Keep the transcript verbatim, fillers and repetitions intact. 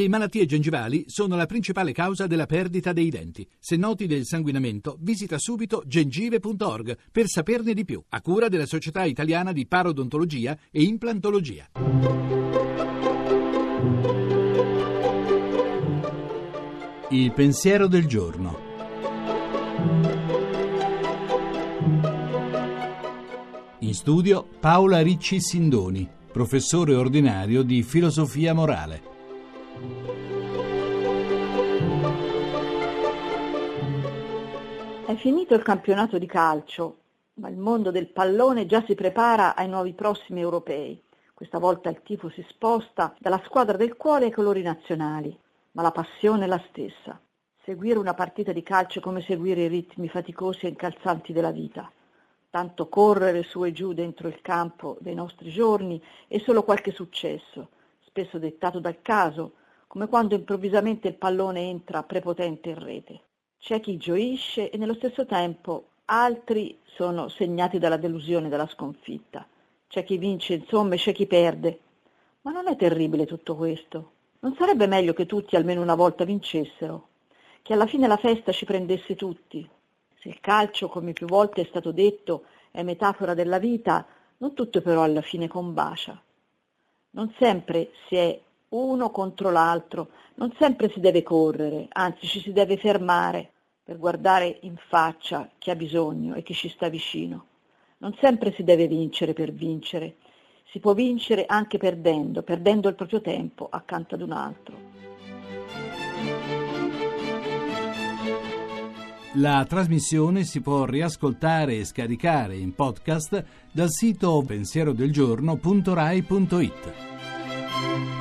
Le malattie gengivali sono la principale causa della perdita dei denti. Se noti del sanguinamento, visita subito gengive punto org per saperne di più, a cura della Società Italiana di Parodontologia e Implantologia. Il pensiero del giorno. In studio Paola Ricci Sindoni, professore ordinario di filosofia morale. È finito il campionato di calcio, ma il mondo del pallone già si prepara ai nuovi prossimi europei. Questa volta il tifo si sposta dalla squadra del cuore ai colori nazionali, ma la passione è la stessa. Seguire una partita di calcio è come seguire i ritmi faticosi e incalzanti della vita. Tanto correre su e giù dentro il campo dei nostri giorni e solo qualche successo, spesso dettato dal caso, come quando improvvisamente il pallone entra prepotente in rete. C'è chi gioisce e nello stesso tempo altri sono segnati dalla delusione, dalla sconfitta. C'è chi vince, insomma, e c'è chi perde. Ma non è terribile tutto questo? Non sarebbe meglio che tutti almeno una volta vincessero? Che alla fine la festa ci prendesse tutti? Se il calcio, come più volte è stato detto, è metafora della vita, non tutto però alla fine combacia. Non sempre si è uno contro l'altro, non sempre si deve correre, anzi ci si deve fermare per guardare in faccia chi ha bisogno e chi ci sta vicino. Non sempre si deve vincere per vincere, si può vincere anche perdendo, perdendo il proprio tempo accanto ad un altro. La trasmissione si può riascoltare e scaricare in podcast dal sito pensiero del giorno punto rai punto it.